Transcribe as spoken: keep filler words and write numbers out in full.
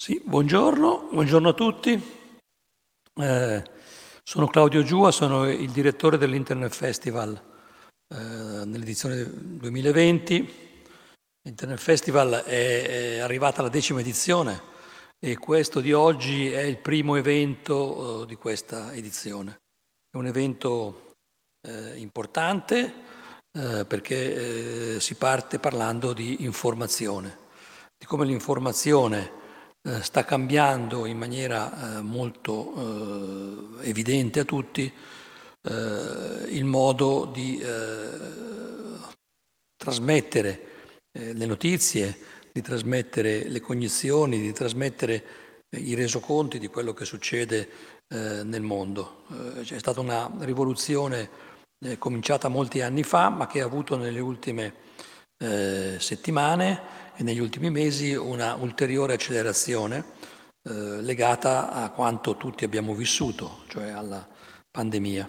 Sì, buongiorno, buongiorno a tutti. Eh, sono Claudio Giua, sono il direttore dell'Internet Festival eh, nell'edizione duemilaventi. L'Internet Festival è, è arrivata alla decima edizione e questo di oggi è il primo evento eh, di questa edizione. È un evento eh, importante eh, perché eh, si parte parlando di informazione, di come l'informazione sta cambiando in maniera eh, molto eh, evidente a tutti eh, il modo di eh, trasmettere eh, le notizie, di trasmettere le cognizioni, di trasmettere eh, i resoconti di quello che succede eh, nel mondo. Eh, c'è stata una rivoluzione eh, cominciata molti anni fa, ma che ha avuto nelle ultime eh, settimane e negli ultimi mesi una ulteriore accelerazione eh, legata a quanto tutti abbiamo vissuto, cioè alla pandemia.